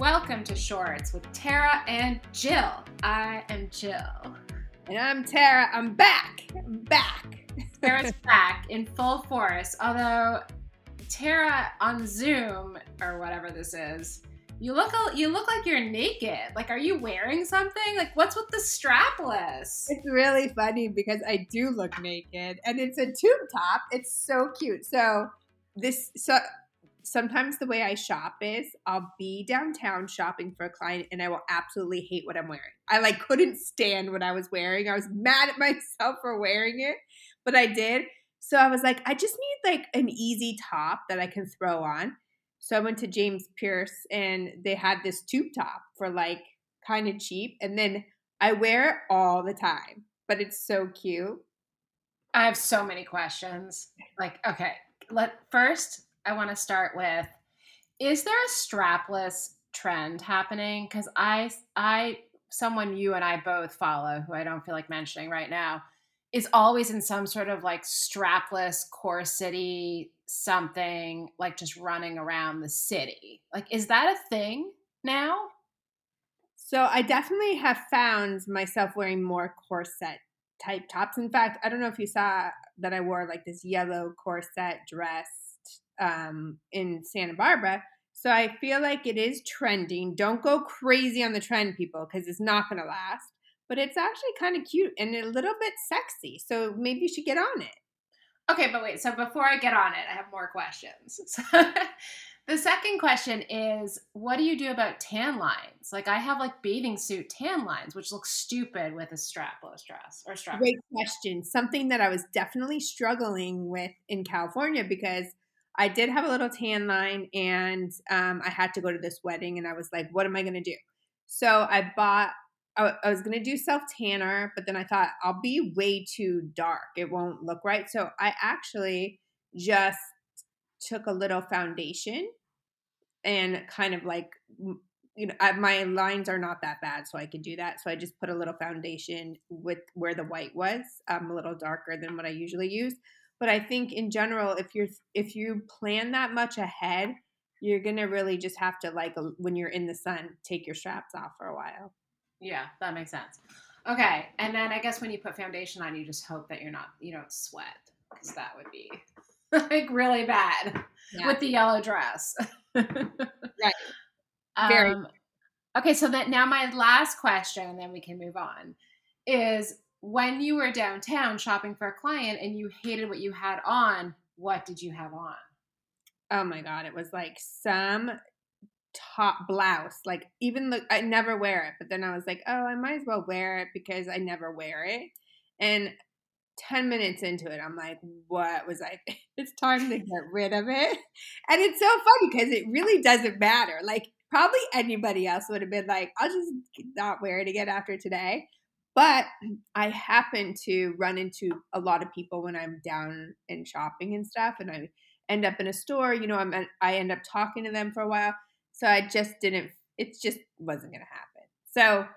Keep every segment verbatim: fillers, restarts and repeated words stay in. Welcome to Shorts with Tara and Jill. I am Jill. And I'm Tara. I'm back. I'm back. Tara's back in full force. Although Tara on Zoom or whatever this is, you look you look like you're naked. Like, are you wearing something? Like, what's with the strapless? It's really funny because I do look naked, and it's a tube top. It's so cute. So this so. Sometimes the way I shop is I'll be downtown shopping for a client and I will absolutely hate what I'm wearing. I like couldn't stand what I was wearing. I was mad at myself for wearing it, but I did. So I was like, I just need like an easy top that I can throw on. So I went to James Pierce and they had this tube top for like kind of cheap. And then I wear it all the time, but it's so cute. I have so many questions. Like, okay, let first... I want to start with, is there a strapless trend happening? Because I, I, someone you and I both follow, who I don't feel like mentioning right now, is always in some sort of like strapless corset-y something, like just running around the city. Like, is that a thing now? So I definitely have found myself wearing more corset type tops. In fact, I don't know if you saw that I wore like this yellow corset dress Um, in Santa Barbara. So I feel like it is trending. Don't go crazy on the trend, people, because it's not going to last. But it's actually kind of cute and a little bit sexy. So maybe you should get on it. Okay, but wait. So before I get on it, I have more questions. So the second question is, what do you do about tan lines? Like, I have like bathing suit tan lines, which looks stupid with a strapless dress or strapless. Great question. Something that I was definitely struggling with in California because I did have a little tan line and um, I had to go to this wedding and I was like, what am I going to do? So I bought, I, I was going to do self-tanner, but then I thought I'll be way too dark. It won't look right. So I actually just took a little foundation and kind of like, you know, I, my lines are not that bad, so I could do that. So I just put a little foundation with where the white was, um, a little darker than what I usually use. But I think in general, if you're if you plan that much ahead, you're gonna really just have to, like, when you're in the sun, take your straps off for a while. Yeah, that makes sense. Okay, and then I guess when you put foundation on, you just hope that you're not you don't sweat, because that would be like really bad yeah. with the yellow dress. Right. Very. Um, okay, so that now my last question, and then we can move on, is, when you were downtown shopping for a client and you hated what you had on, what did you have on? Oh my God. It was like some top blouse. Like, even the, I never wear it, but then I was like, oh, I might as well wear it because I never wear it. And ten minutes into it, I'm like, what was I? It's time to get rid of it. And it's so funny because it really doesn't matter. Like, probably anybody else would have been like, I'll just not wear it again after today. But I happen to run into a lot of people when I'm down and shopping and stuff, and I end up in a store, you know, I'm I end up talking to them for a while. So I just didn't, it just wasn't going to happen. So,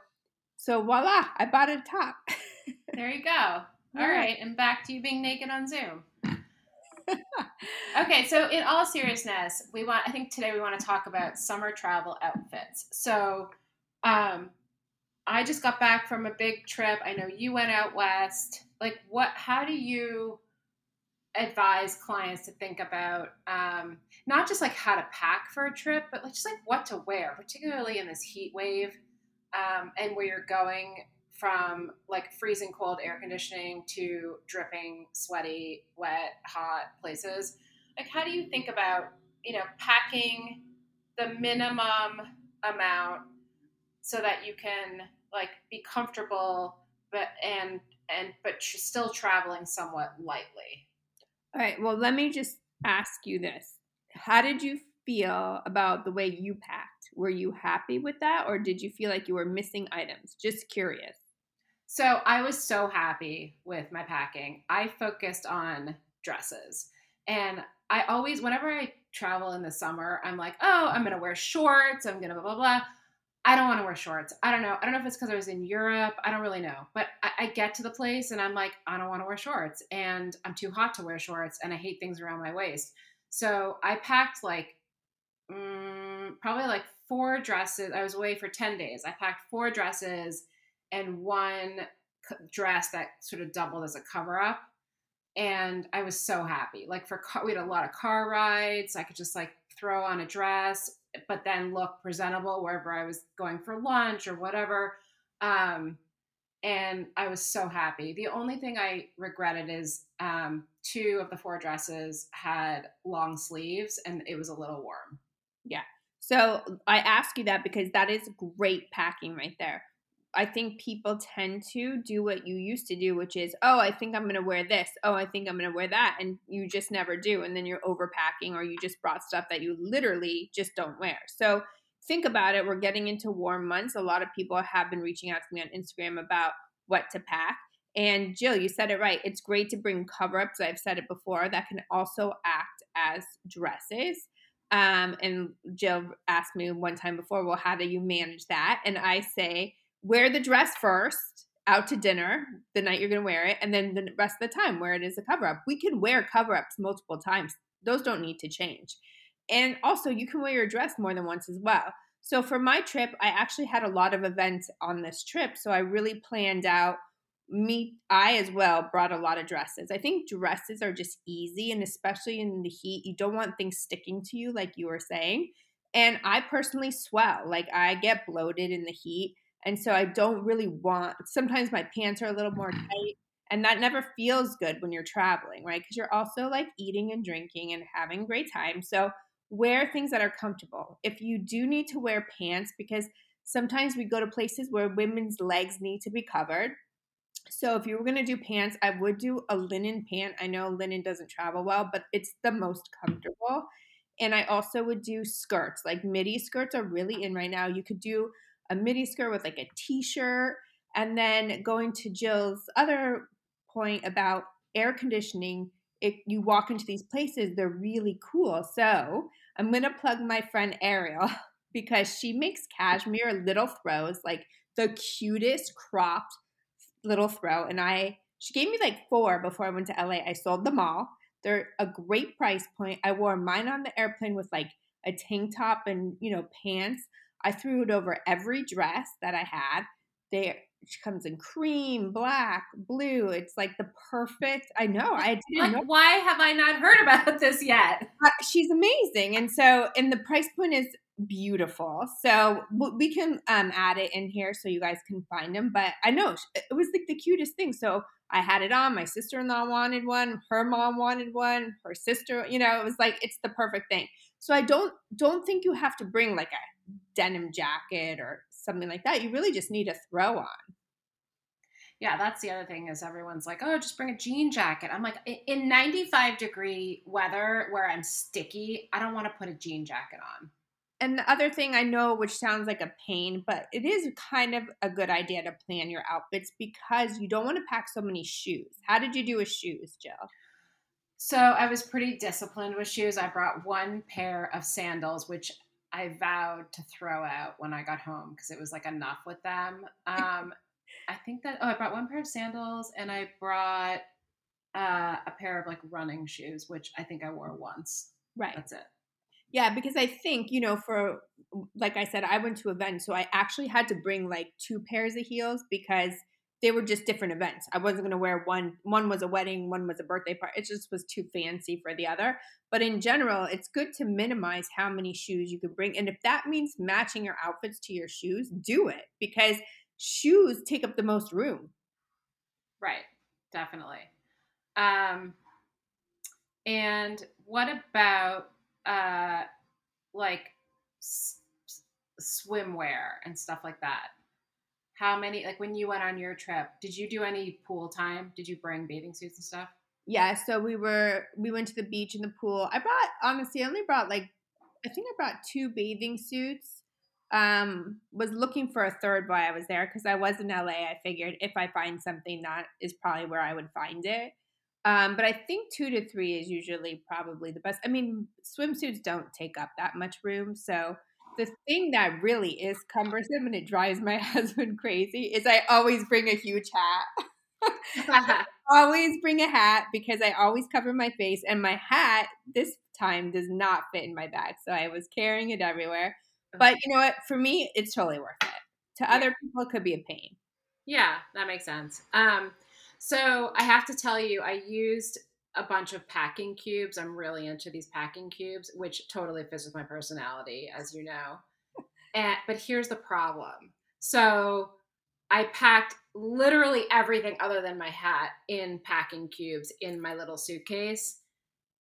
so voila, I bought a top. There you go. All yeah. right. And back to you being naked on Zoom. Okay. So in all seriousness, we want, I think today we want to talk about summer travel outfits. So, um, I just got back from a big trip. I know you went out west. Like, what, how do you advise clients to think about, um, not just like how to pack for a trip, but like just like what to wear, particularly in this heat wave, um, and where you're going from like freezing cold air conditioning to dripping, sweaty, wet, hot places. Like, how do you think about, you know, packing the minimum amount so that you can like be comfortable, but and and but tr- still traveling somewhat lightly? All right. Well, let me just ask you this: how did you feel about the way you packed? Were you happy with that, or did you feel like you were missing items? Just curious. So I was so happy with my packing. I focused on dresses, and I always, whenever I travel in the summer, I'm like, oh, I'm gonna wear shorts. I'm gonna blah blah blah. I don't want to wear shorts. I don't know. I don't know if it's because I was in Europe. I don't really know. But I, I get to the place and I'm like, I don't want to wear shorts. And I'm too hot to wear shorts. And I hate things around my waist. So I packed like, um, probably like four dresses. I was away for ten days. I packed four dresses and one dress that sort of doubled as a cover up. And I was so happy. Like for car, we had a lot of car rides. I could just like throw on a dress, but then look presentable wherever I was going for lunch or whatever. Um, and I was so happy. The only thing I regretted is um, two of the four dresses had long sleeves and it was a little warm. Yeah. So I ask you that because that is great packing right there. I think people tend to do what you used to do, which is, oh, I think I'm going to wear this. Oh, I think I'm going to wear that. And you just never do. And then you're overpacking or you just brought stuff that you literally just don't wear. So think about it. We're getting into warm months. A lot of people have been reaching out to me on Instagram about what to pack. And Jill, you said it right. It's great to bring cover-ups. I've said it before. That can also act as dresses. Um, and Jill asked me one time before, well, how do you manage that? And I say, wear the dress first, out to dinner, the night you're going to wear it, and then the rest of the time wear it as a cover-up. We can wear cover-ups multiple times. Those don't need to change. And also, you can wear your dress more than once as well. So for my trip, I actually had a lot of events on this trip, so I really planned out. Me, I as well brought a lot of dresses. I think dresses are just easy, and especially in the heat, you don't want things sticking to you like you were saying. And I personally swell. Like, I get bloated in the heat. And so I don't really want – sometimes my pants are a little more tight, and that never feels good when you're traveling, right? Because you're also like eating and drinking and having a great time. So wear things that are comfortable. If you do need to wear pants, because sometimes we go to places where women's legs need to be covered. So if you were going to do pants, I would do a linen pant. I know linen doesn't travel well, but it's the most comfortable. And I also would do skirts. Like midi skirts are really in right now. You could do – a midi skirt with like a t-shirt. And then going to Jill's other point about air conditioning, if you walk into these places, they're really cool. So I'm going to plug my friend Ariel because she makes cashmere little throws, like the cutest cropped little throw. And I, she gave me like four before I went to L A. I sold them all. They're a great price point. I wore mine on the airplane with like a tank top and, you know, pants. I threw it over every dress that I had. They, it comes in cream, black, blue. It's like the perfect. I know. I didn't know. Why have I not heard about this yet? Uh, she's amazing. And so, and the price point is beautiful. So we can um, add it in here so you guys can find them. But I know it was like the cutest thing. So I had it on. My sister-in-law wanted one. Her mom wanted one. Her sister, you know, it was like, it's the perfect thing. So I don't, don't think you have to bring like a denim jacket or something like that. You really just need a throw on. Yeah, that's the other thing is everyone's like, oh, just bring a jean jacket. I'm like, in ninety-five degree weather where I'm sticky, I don't want to put a jean jacket on. And the other thing I know, which sounds like a pain, but it is kind of a good idea to plan your outfits because you don't want to pack so many shoes. How did you do with shoes, Jill? So I was pretty disciplined with shoes. I brought one pair of sandals, which I vowed to throw out when I got home because it was like enough with them. Um, I think that, oh, I brought one pair of sandals and I brought uh, a pair of like running shoes, which I think I wore once. Right. That's it. Yeah, because I think, you know, for, like I said, I went to events. So I actually had to bring like two pairs of heels because they were just different events. I wasn't going to wear one. One was a wedding. One was a birthday party. It just was too fancy for the other. But in general, it's good to minimize how many shoes you can bring. And if that means matching your outfits to your shoes, do it because shoes take up the most room. Right. Definitely. Um, and what about uh, like s- swimwear and stuff like that? How many, like when you went on your trip, did you do any pool time? Did you bring bathing suits and stuff? Yeah. So we were, we went to the beach and the pool. I brought, honestly, I only brought like, I think I brought two bathing suits. Um, was looking for a third while I was there because I was in L A. I figured if I find something, that is probably where I would find it. Um, but I think two to three is usually probably the best. I mean, swimsuits don't take up that much room. So the thing that really is cumbersome and it drives my husband crazy is I always bring a huge hat. I always bring a hat because I always cover my face and my hat this time does not fit in my bag. So I was carrying it everywhere. But you know what? For me, it's totally worth it. To other yeah. people, it could be a pain. Yeah, that makes sense. Um, so I have to tell you, I used a bunch of packing cubes. I'm really into these packing cubes, which totally fits with my personality, as you know. And, but here's the problem. So I packed literally everything other than my hat in packing cubes in my little suitcase.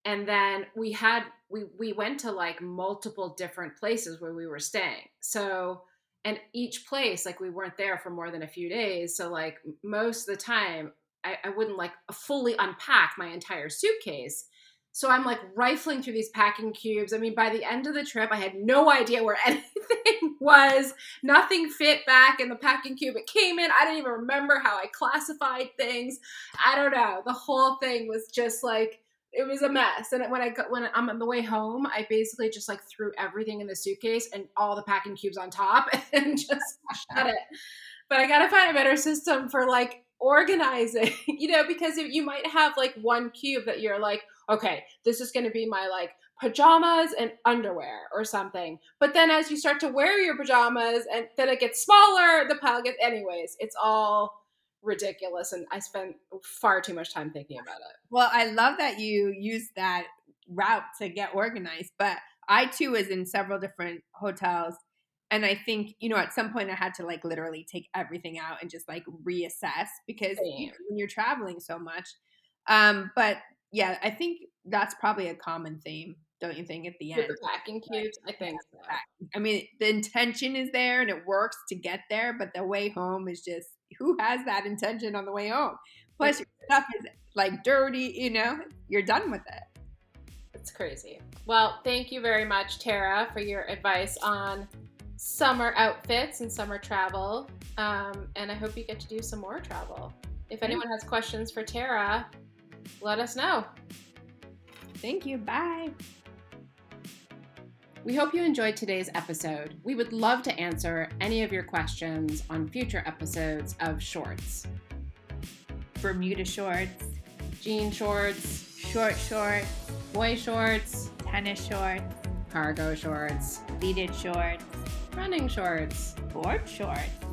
And then we had, we, we went to like multiple different places where we were staying. So, and each place, like we weren't there for more than a few days. So like most of the time I, I wouldn't like fully unpack my entire suitcase. So I'm like rifling through these packing cubes. I mean, by the end of the trip, I had no idea where anything was. Nothing fit back in the packing cube it came in. I didn't even remember how I classified things. I don't know. The whole thing was just like, it was a mess. And when I got, when I'm on the way home, I basically just like threw everything in the suitcase and all the packing cubes on top and just shut it. But I got to find a better system for like organizing, you know, because you might have like one cube that you're like, okay, this is going to be my like pajamas and underwear or something. But then as you start to wear your pajamas and then it gets smaller, the pile gets, anyways, it's all ridiculous, and I spent far too much time thinking about it. Well, I love that you used that route to get organized, but I too was in several different hotels, and I think, you know, at some point I had to like literally take everything out and just like reassess, because you know, when you're traveling so much. Um, but yeah, I think that's probably a common theme, don't you think? At the end, with the packing cubes, I think. So. I mean, the intention is there, and it works to get there, but the way home is just. Who has that intention on the way home? Plus, your stuff is like dirty, you know, you're done with it. It's crazy. Well, thank you very much, Tara, for your advice on summer outfits and summer travel. Um, and I hope you get to do some more travel. If anyone has questions for Tara, let us know. Thank you. Bye. We hope you enjoyed today's episode. We would love to answer any of your questions on future episodes of shorts. Bermuda shorts, jean shorts, short shorts, boy shorts, tennis shorts, cargo shorts, pleated shorts, running shorts, board shorts.